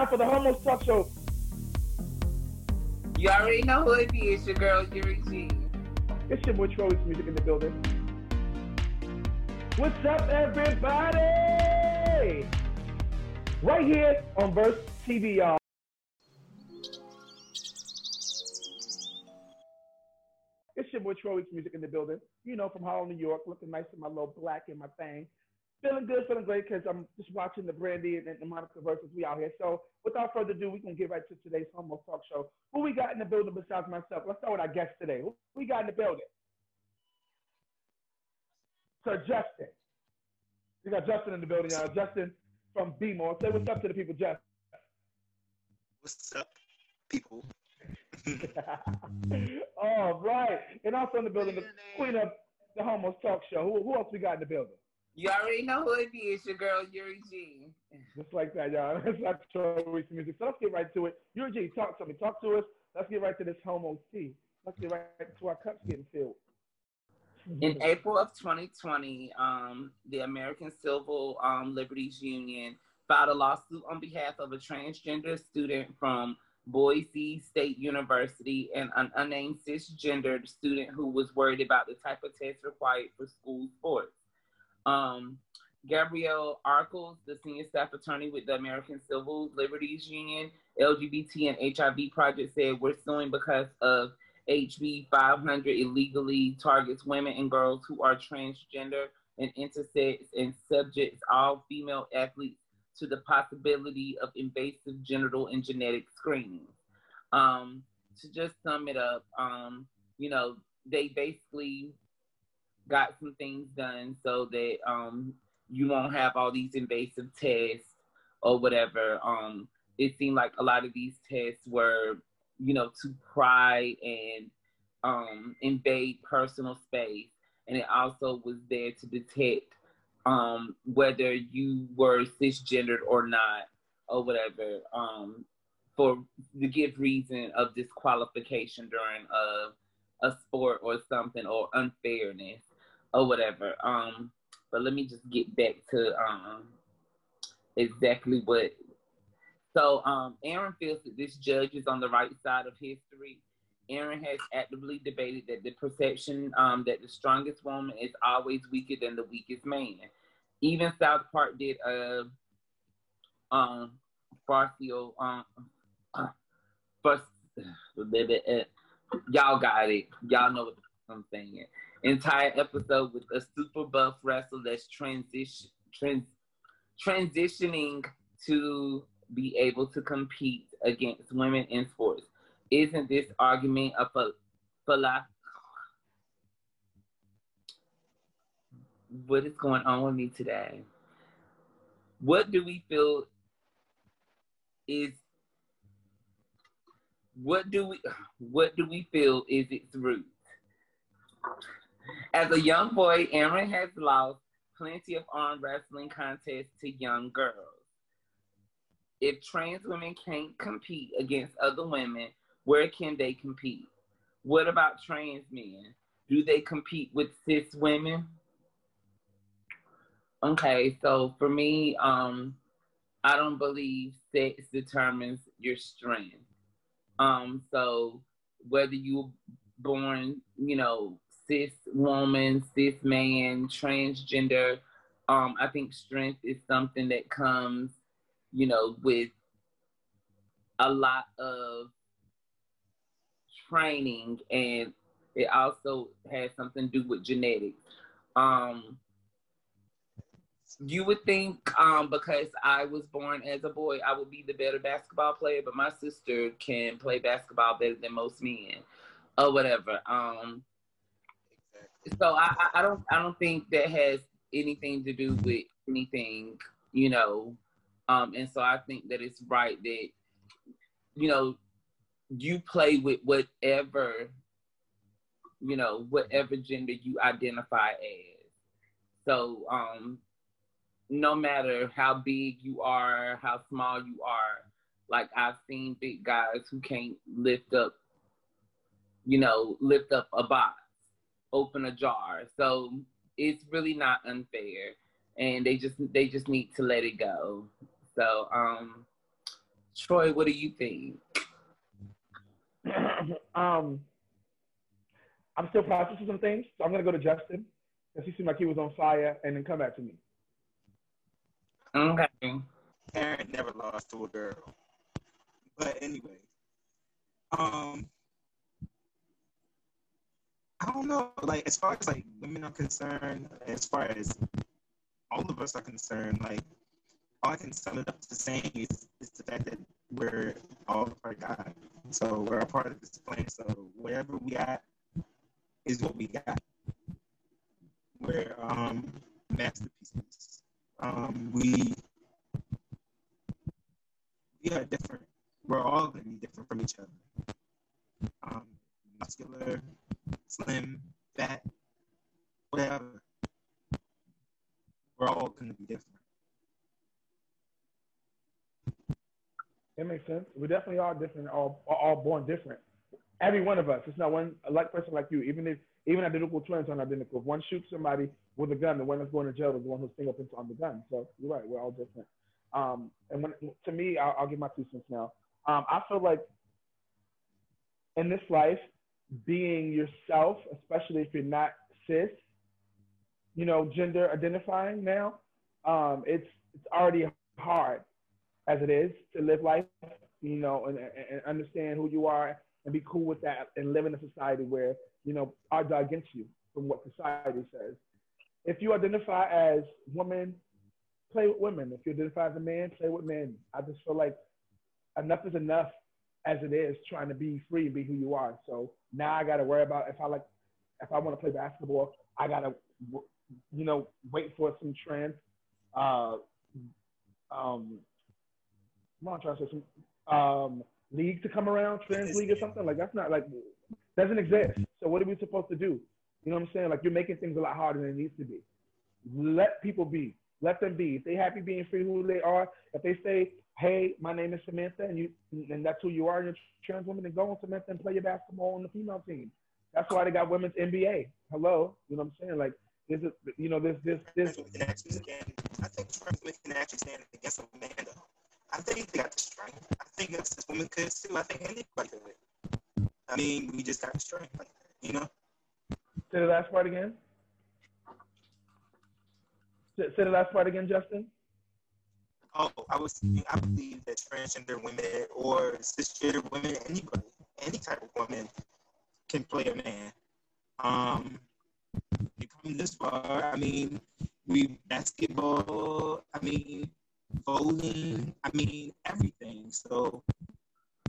down for the Homo Talk Show. You already know who it is. It's your girl, Jerry G. It's your boy, Troy. It's music in the building. What's up, everybody? Right here on Verse TV, y'all. It's your boy, Troy. It's music in the building. You know, from Harlem, New York, looking nice in my little black and my thing. Feeling good, feeling great, because I'm just watching the Brandy and the Monica versus we out here. So without further ado, we can get right to today's Homo Talk Show. Who we got in the building besides myself? Let's start with our guest today. Who we got in the building? Sir Justin. We got Justin in the building, y'all. Justin from BMO. Say what's up to the people, Justin. What's up, people? All right. And also in the building, the queen of the Homo Talk Show. Who else we got in the building? You already know who it is, your girl, Yuri G. Just like that, y'all. That's not Troy's music. So let's get right to it. Yuri G, talk to me. Talk to us. Let's get right to this Homo Tea. Let's get right to our cups getting filled. In April of 2020, the American Civil Liberties Union filed a lawsuit on behalf of a transgender student from Boise State University and an unnamed cisgendered student who was worried about the type of test required for school sports. Gabrielle Arkles, the senior staff attorney with the American Civil Liberties Union, LGBT and HIV Project, said we're suing because of HB 500 illegally targets women and girls who are transgender and intersex and subjects all female athletes to the possibility of invasive genital and genetic screening. To just sum it up, you know, they basically got some things done so that you won't have all these invasive tests or whatever. It seemed like a lot of these tests were, you know, to pry and invade personal space. And it also was there to detect whether you were cisgendered or not or whatever, to give reason of disqualification during a sport or something, or unfairness or whatever. But let me just get back to exactly what. So Aaron feels that this judge is on the right side of history. Aaron has actively debated that the perception that the strongest woman is always weaker than the weakest man. Even South Park did a y'all got it. Y'all know what I'm saying. Entire episode with a super buff wrestler that's transitioning to be able to compete against women in sports. Isn't this argument a what is going on with me today? What do we feel is What do we feel is its root? As a young boy, Aaron has lost plenty of arm wrestling contests to young girls. If trans women can't compete against other women, where can they compete? What about trans men? Do they compete with cis women? Okay, so for me, I don't believe sex determines your strength. So whether you're born, you know, cis woman, cis man, transgender, I think strength is something that comes, you know, with a lot of training, and it also has something to do with genetics. You would think because I was born as a boy, I would be the better basketball player, but my sister can play basketball better than most men or whatever. So I don't think that has anything to do with anything, you know. And so I think that it's right that, you know, you play with whatever, you know, whatever gender you identify as. So, no matter how big you are, how small you are, like I've seen big guys who can't lift up, you know, lift up a box, open a jar. So it's really not unfair, and they just need to let it go. So Troy, what do you think? I'm still processing some things, so I'm going to go to Justin, because he seemed like he was on fire, and then come back to me. Okay. Parent never lost to a girl. But anyway, I don't know, like, as far as, like, women are concerned, as far as all of us are concerned, like, all I can sum it up to saying is the fact that we're all part of God. So we're a part of this plan. So wherever we at is what we got. We're masterpieces. We are different. We're all going to be different from each other. Muscular, slim, fat, whatever. We're all going to be different. That makes sense. We definitely are different. All born different. Every one of us. It's not one like person like you. Even identical twins aren't identical. If one shoots somebody with a gun, the one that's going to jail is the one who's fingerprints on the gun. So you're right. We're all different. And when, to me, I'll give my 2 cents now. I feel like in this life, being yourself, especially if you're not cis, you know, gender identifying now, it's already hard as it is to live life, you know, and understand who you are and be cool with that and live in a society where, you know, odds are against you from what society says. If you identify as woman, play with women. If you identify as a man, play with men. I just feel like enough is enough as it is trying to be free and be who you are. So now I got to worry about if I want to play basketball, I got to, you know, wait for some trend. Some league to come around, trans league or something. Like, that's not, like, doesn't exist. So what are we supposed to do? You know what I'm saying? Like, you're making things a lot harder than it needs to be. Let people be. Let them be. If they happy being free who they are, if they say, hey, my name is Samantha, and that's who you are, you're trans woman, then go on, Samantha, and play your basketball on the female team. That's why they got women's NBA. Hello. You know what I'm saying? Like, this is, you know, this. I think trans women can actually stand against a man, though. I think they got the strength. I think that's what women could too. I think anybody could. I mean, we just got the strength, you know? Say the last part again. Say the last part again, Justin. Oh, I believe that transgender women or cisgender women, anybody, any type of woman can play a man. You come this far, I mean, we basketball, I mean, bowling, I mean, everything. So,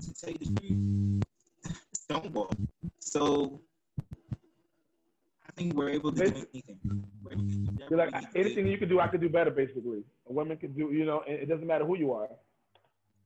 to tell you the truth, stonewall. So, I think we're able to do anything. You're like, anything you can do, I could do better, basically. A woman can do, you know, and it doesn't matter who you are.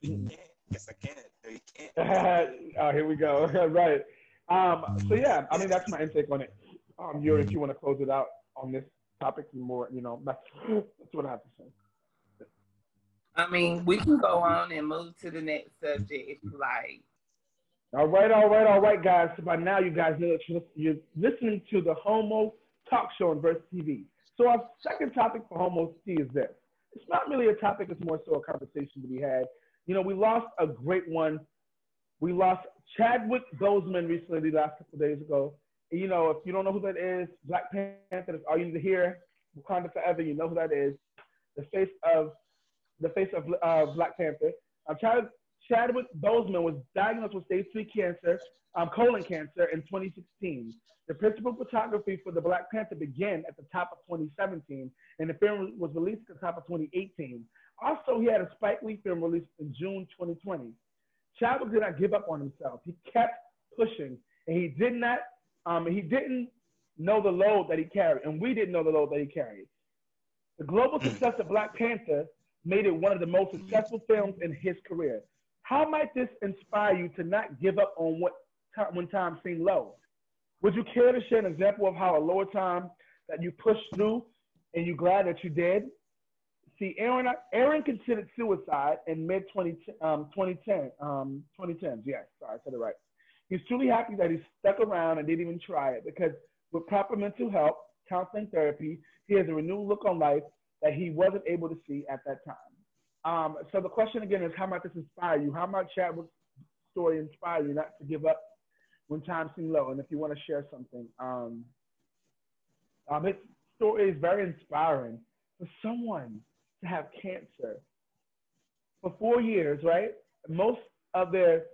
Yes, I can. No, you can't. Oh, here we go. Right. So, yeah, I mean, that's my intake on it. Yuri, if you want to close it out on this topic more, you know, that's what I have to say. I mean, we can go on and move to the next subject if you like. All right, guys. So by now, you guys know that you're listening to the Homo Talk Show on Verse TV. So our second topic for Homo T is this. It's not really a topic. It's more so a conversation to be had. You know, we lost a great one. We lost Chadwick Boseman recently, the last couple of days ago. And, you know, if you don't know who that is, Black Panther is all you need to hear. Wakanda forever, you know who that is. The face of Black Panther. Chadwick Boseman was diagnosed with stage 3 cancer, colon cancer, in 2016. The principal photography for the Black Panther began at the top of 2017, and the film was released at the top of 2018. Also, he had a Spike Lee film released in June 2020. Chadwick did not give up on himself. He kept pushing, and he didn't know the load that he carried, and we didn't know the load that he carried. The global success of Black Panther made it one of the most successful films in his career. How might this inspire you to not give up on when times seem low? Would you care to share an example of how a lower time that you pushed through and you're glad that you did? See, Aaron considered suicide in mid-2010s. Yeah, sorry, I said it right. He's truly happy that he stuck around and didn't even try it, because with proper mental help, counseling therapy, he has a renewed look on life that he wasn't able to see at that time. So the question again is, how might this inspire you? How might Chadwick's story inspire you not to give up when times seem low? And if you want to share something, his story is very inspiring. For someone to have cancer for 4 years, right? Most of their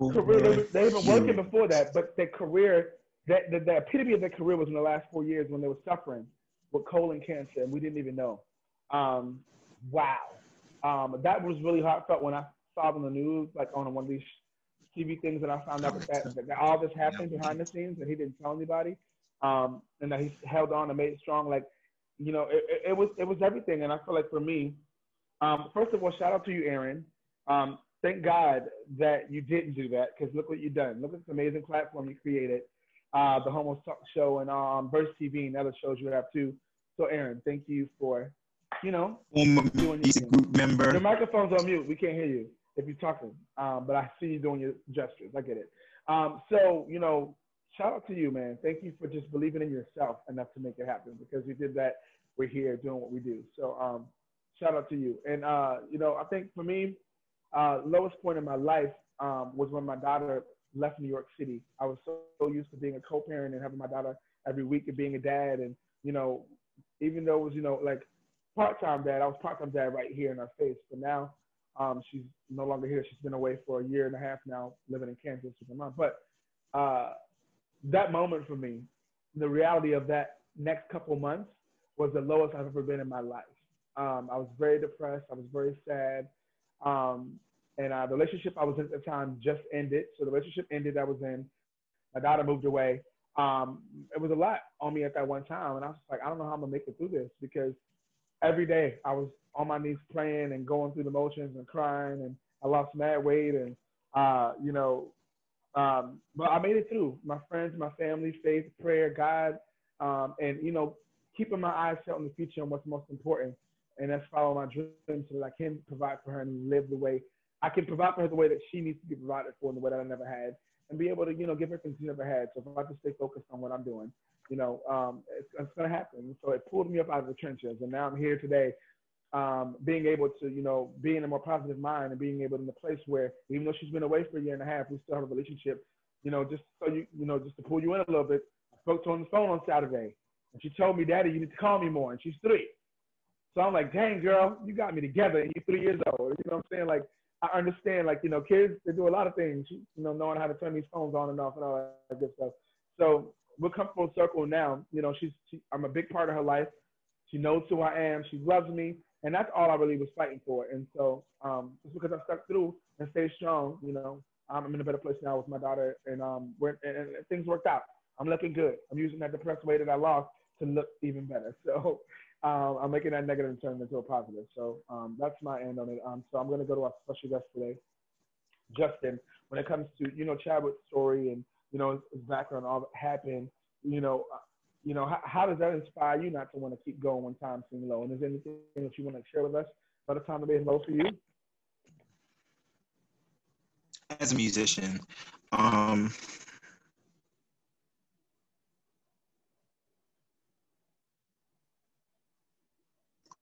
career, they've been working before that, but their career, the epitome of their career was in the last 4 years when they were suffering with colon cancer, and we didn't even know. Wow. That was really heartfelt when I saw it on the news, like on one of these TV things that I found out that all this happened behind the scenes and he didn't tell anybody, and that he held on and made it strong. Like, you know, it was everything. And I feel like for me, first of all, shout out to you, Aaron. Thank God that you didn't do that, because look what you've done. Look at this amazing platform you created, the Homo Talk Show and Verse TV and other shows you have too. So Aaron, thank you for, you know, he's a group member. Your microphone's on mute. We can't hear you if you're talking, but I see you doing your gestures. I get it. So, you know, shout out to you, man. Thank you for just believing in yourself enough to make it happen, because you did that. We're here doing what we do. So shout out to you. And, you know, I think for me, lowest point in my life was when my daughter left New York City. I was so used to being a co-parent and having my daughter every week and being a dad. And, you know, even though it was, you know, like, part-time dad. I was part-time dad right here in our face. But now she's no longer here. She's been away for a year and a half now, living in Kansas with my mom. But that moment for me, the reality of that next couple months was the lowest I've ever been in my life. I was very depressed. I was very sad. And the relationship I was in at the time just ended. So the relationship ended I was in. My daughter moved away. It was a lot on me at that one time. And I was just like, I don't know how I'm going to make it through this, because every day I was on my knees praying and going through the motions and crying, and I lost mad weight, and, you know, but I made it through. My friends, my family, faith, prayer, God, and, you know, keeping my eyes set on the future and what's most important, and that's follow my dreams so that I can provide for her and live the way I can provide for her, the way that she needs to be provided for in the way that I never had, and be able to, you know, give her things she never had. So if I just stay focused on what I'm doing, you know, it's going to happen. So it pulled me up out of the trenches. And now I'm here today, being able to, you know, be in a more positive mind and being able in the place where, even though she's been away for a year and a half, we still have a relationship, you know, just so you know, just to pull you in a little bit. I spoke to her on the phone on Saturday and she told me, Daddy, you need to call me more. And she's 3. So I'm like, dang girl, you got me together and you're 3 years old. You know what I'm saying? Like, I understand, like, you know, kids, they do a lot of things, you know, knowing how to turn these phones on and off and all that good stuff. So we're come full circle now. You know, I'm a big part of her life. She knows who I am. She loves me. And that's all I really was fighting for. And so just because I stuck through and stayed strong, you know, I'm in a better place now with my daughter. And, and things worked out. I'm looking good. I'm using that depressed weight that I lost to look even better. So I'm making that negative turn into a positive. So that's my end on it. So I'm going to go to our special guest today, Justin, when it comes to, you know, Chadwick's story and, you know, his background, all that happened, you know, how does that inspire you not to want to keep going when times seem low? And is there anything that you want to share with us about the time to be low for you? As a musician,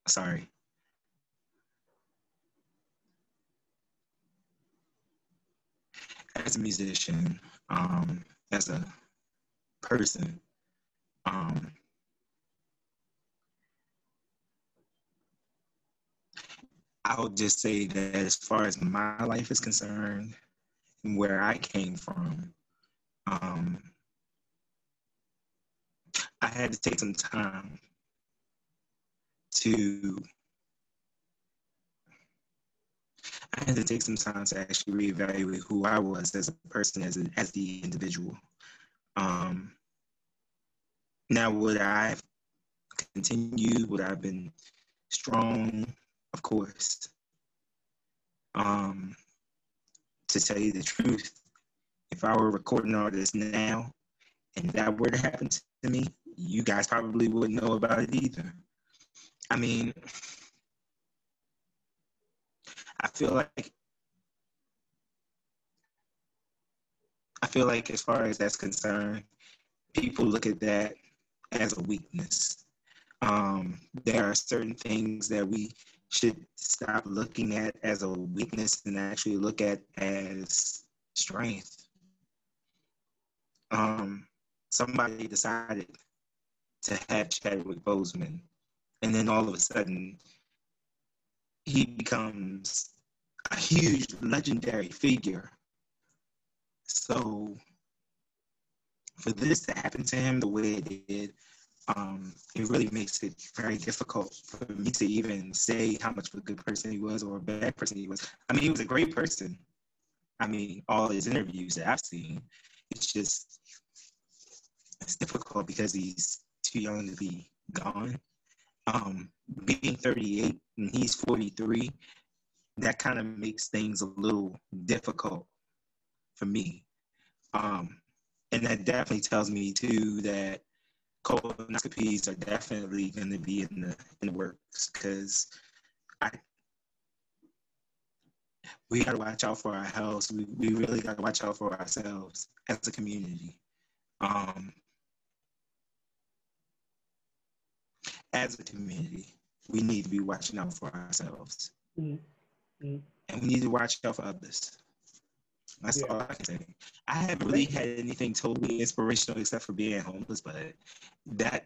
sorry. As a musician, as a person, I would just say that as far as my life is concerned and where I came from, I had to take some time to actually reevaluate who I was as a person, as the individual. Now, would I have continued? Would I have been strong? Of course. To tell you the truth, if I were recording all this now and that were to happen to me, you guys probably wouldn't know about it either. I mean, I feel like as far as that's concerned, people look at that as a weakness. There are certain things that we should stop looking at as a weakness and actually look at as strength. Somebody decided to have Chadwick Boseman, and then all of a sudden, he becomes a huge legendary figure. So for this to happen to him the way it did, it really makes it very difficult for me to even say how much of a good person he was or a bad person he was. I mean, he was a great person. I mean, all his interviews that I've seen, it's difficult because he's too young to be gone. Being 38 and he's 43, that kind of makes things a little difficult for me. And that definitely tells me, too, that colonoscopies are definitely going to be in the works, because we got to watch out for our health. We really got to watch out for ourselves as a community. As a community, we need to be watching out for ourselves. Mm-hmm. And we need to watch out for others. That's all I can say. I haven't really had anything totally inspirational except for being homeless, but that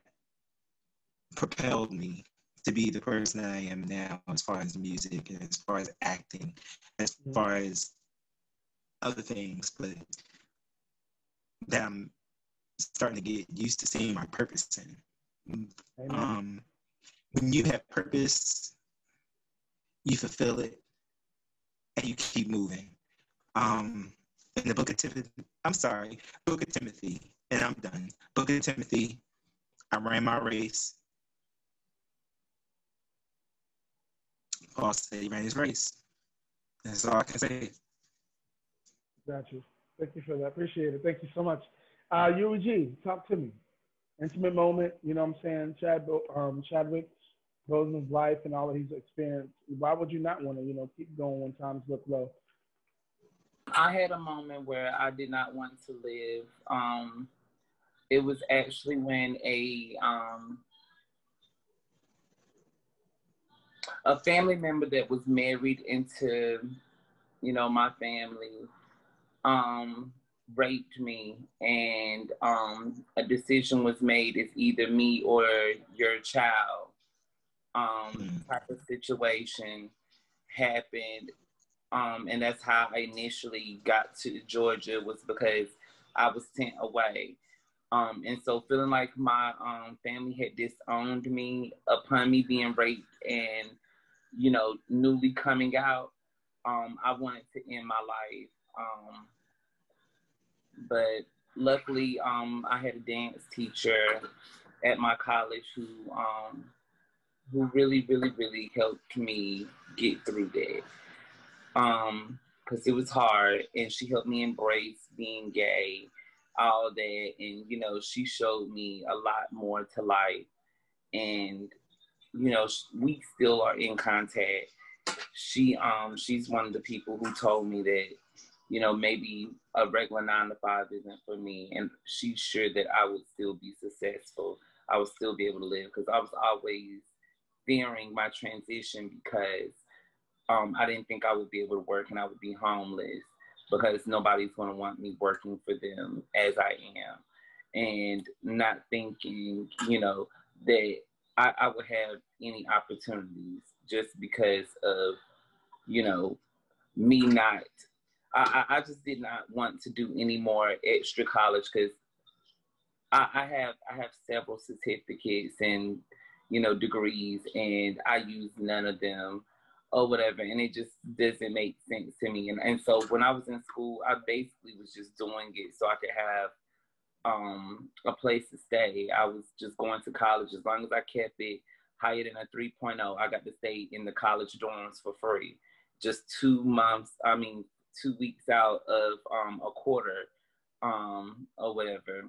propelled me to be the person I am now as far as music, and as far as acting, as far as other things, but that I'm starting to get used to seeing my purpose in. When you have purpose, you fulfill it, and you keep moving. In the Book of Timothy, and I'm done. Book of Timothy, I ran my race. Paul said he ran his race. That's all I can say. Got you. Thank you for that. Appreciate it. Thank you so much. UG, talk to me. Intimate moment, you know what I'm saying? Chadwick Boseman's life and all of his experience. Why would you not want to, keep going when times look low? I had a moment where I did not want to live. It was actually when a family member that was married into, my family, raped me, and a decision was made: it's either me or your child. Type of situation happened. And that's how I initially got to Georgia, was because I was sent away. And so feeling like my family had disowned me upon me being raped and, newly coming out, I wanted to end my life. But luckily, I had a dance teacher at my college who really, really, really helped me get through that. Because it was hard, and she helped me embrace being gay, all that, and, she showed me a lot more to life, and, we still are in contact. She's one of the people who told me that, maybe a regular 9-to-5 isn't for me, and she's sure that I would still be successful, I would still be able to live, because I was always fearing my transition because I didn't think I would be able to work, and I would be homeless because nobody's going to want me working for them as I am. And not thinking, that I would have any opportunities just because of, me not. I just did not want to do any more extra college because I have several certificates and, degrees, and I use none of them. Or whatever, and it just doesn't make sense to me. And so when I was in school, I basically was just doing it so I could have a place to stay. I was just going to college. As long as I kept it higher than a 3.0, I got to stay in the college dorms for free. Just 2 weeks out of a quarter or whatever,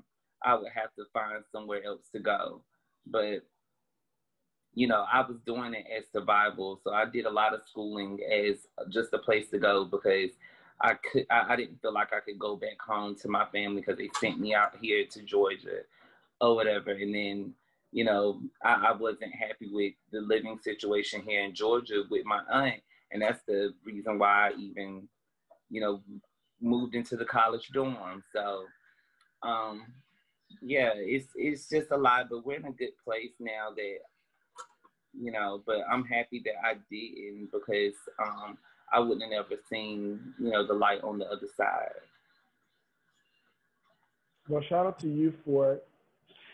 I would have to find somewhere else to go. But I was doing it as survival. So I did a lot of schooling as just a place to go because I didn't feel like I could go back home to my family because they sent me out here to Georgia or whatever. And then you know, I wasn't happy with the living situation here in Georgia with my aunt. And that's the reason why I even, you know, moved into the college dorm. So, yeah, it's just a lot, but we're in a good place now that, you know, but I'm happy that I didn't, because I wouldn't have ever seen, you know, the light on the other side. Well, shout out to you for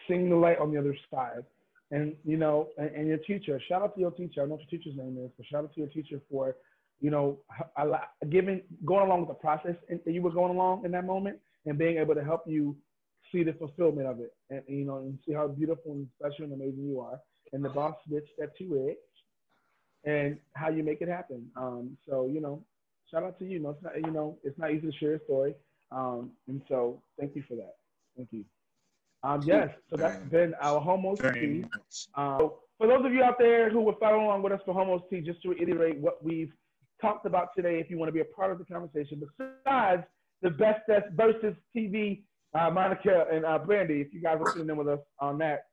seeing the light on the other side. And, you know, and your teacher, shout out to your teacher. I don't know what your teacher's name is, but shout out to your teacher for, you know, going along with the process and you were going along in that moment and being able to help you see the fulfillment of it. And, you know, and see how beautiful and special and amazing you are. And the boss bitch that you is, and how you make it happen. So, you know, shout out to you. No, it's not, you know, it's not easy to share a story. And so thank you for that. Thank you. Yes, so that's been our Homo's Tea. For those of you out there who were following along with us for Homo's Tea, just to reiterate what we've talked about today, if you want to be a part of the conversation, besides the Best Versus TV, Monica and Brandy, if you guys are sitting in with us on that,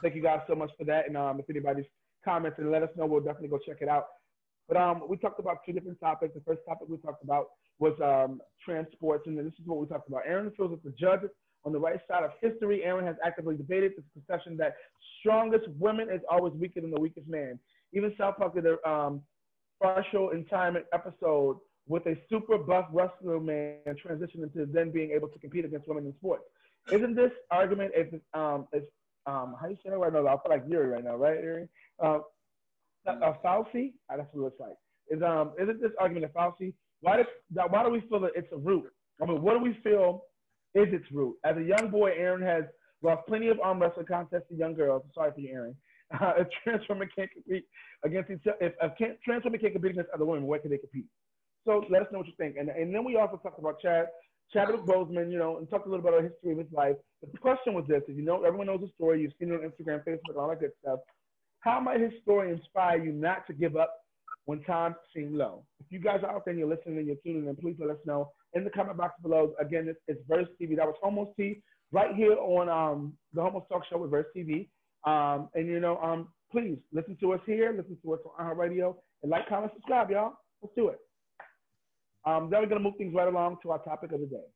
thank you guys so much for that. And if anybody's commenting, let us know. We'll definitely go check it out. But we talked about two different topics. The first topic we talked about was transports, and this is what we talked about. Aaron feels that the judges on the right side of history. Aaron has actively debated the perception that strongest women is always weaker than the weakest man. Even South Park did a partial retirement episode with a super buff wrestler man transitioning to then being able to compete against women in sports. Isn't this argument how do you say that right now? I feel like Yuri right now, right, Yuri? Fauci? That's what it looks like. Isn't this argument a Fauci? Why do we feel that it's a root? I mean, what do we feel is its root? As a young boy, Aaron has lost plenty of arm wrestling contests to young girls. Sorry for you, Aaron. If trans women can't compete against each other, other women, where can they compete? So let us know what you think. And then we also talked about Chadwick Boseman, you know, and talked a little about our history of his life. But the question was this: if you know, everyone knows the story, you've seen it on Instagram, Facebook, all that good stuff. How might his story inspire you not to give up when times seem low? If you guys are out there and you're listening and you're tuning in, please let us know in the comment box below. Again, it's Verse TV. That was Homo's Tea right here on the Homo's Talk Show with Verse TV. And, you know, please listen to us here. Listen to us on our radio. And like, comment, subscribe, y'all. Let's do it. Then we're going to move things right along to our topic of the day.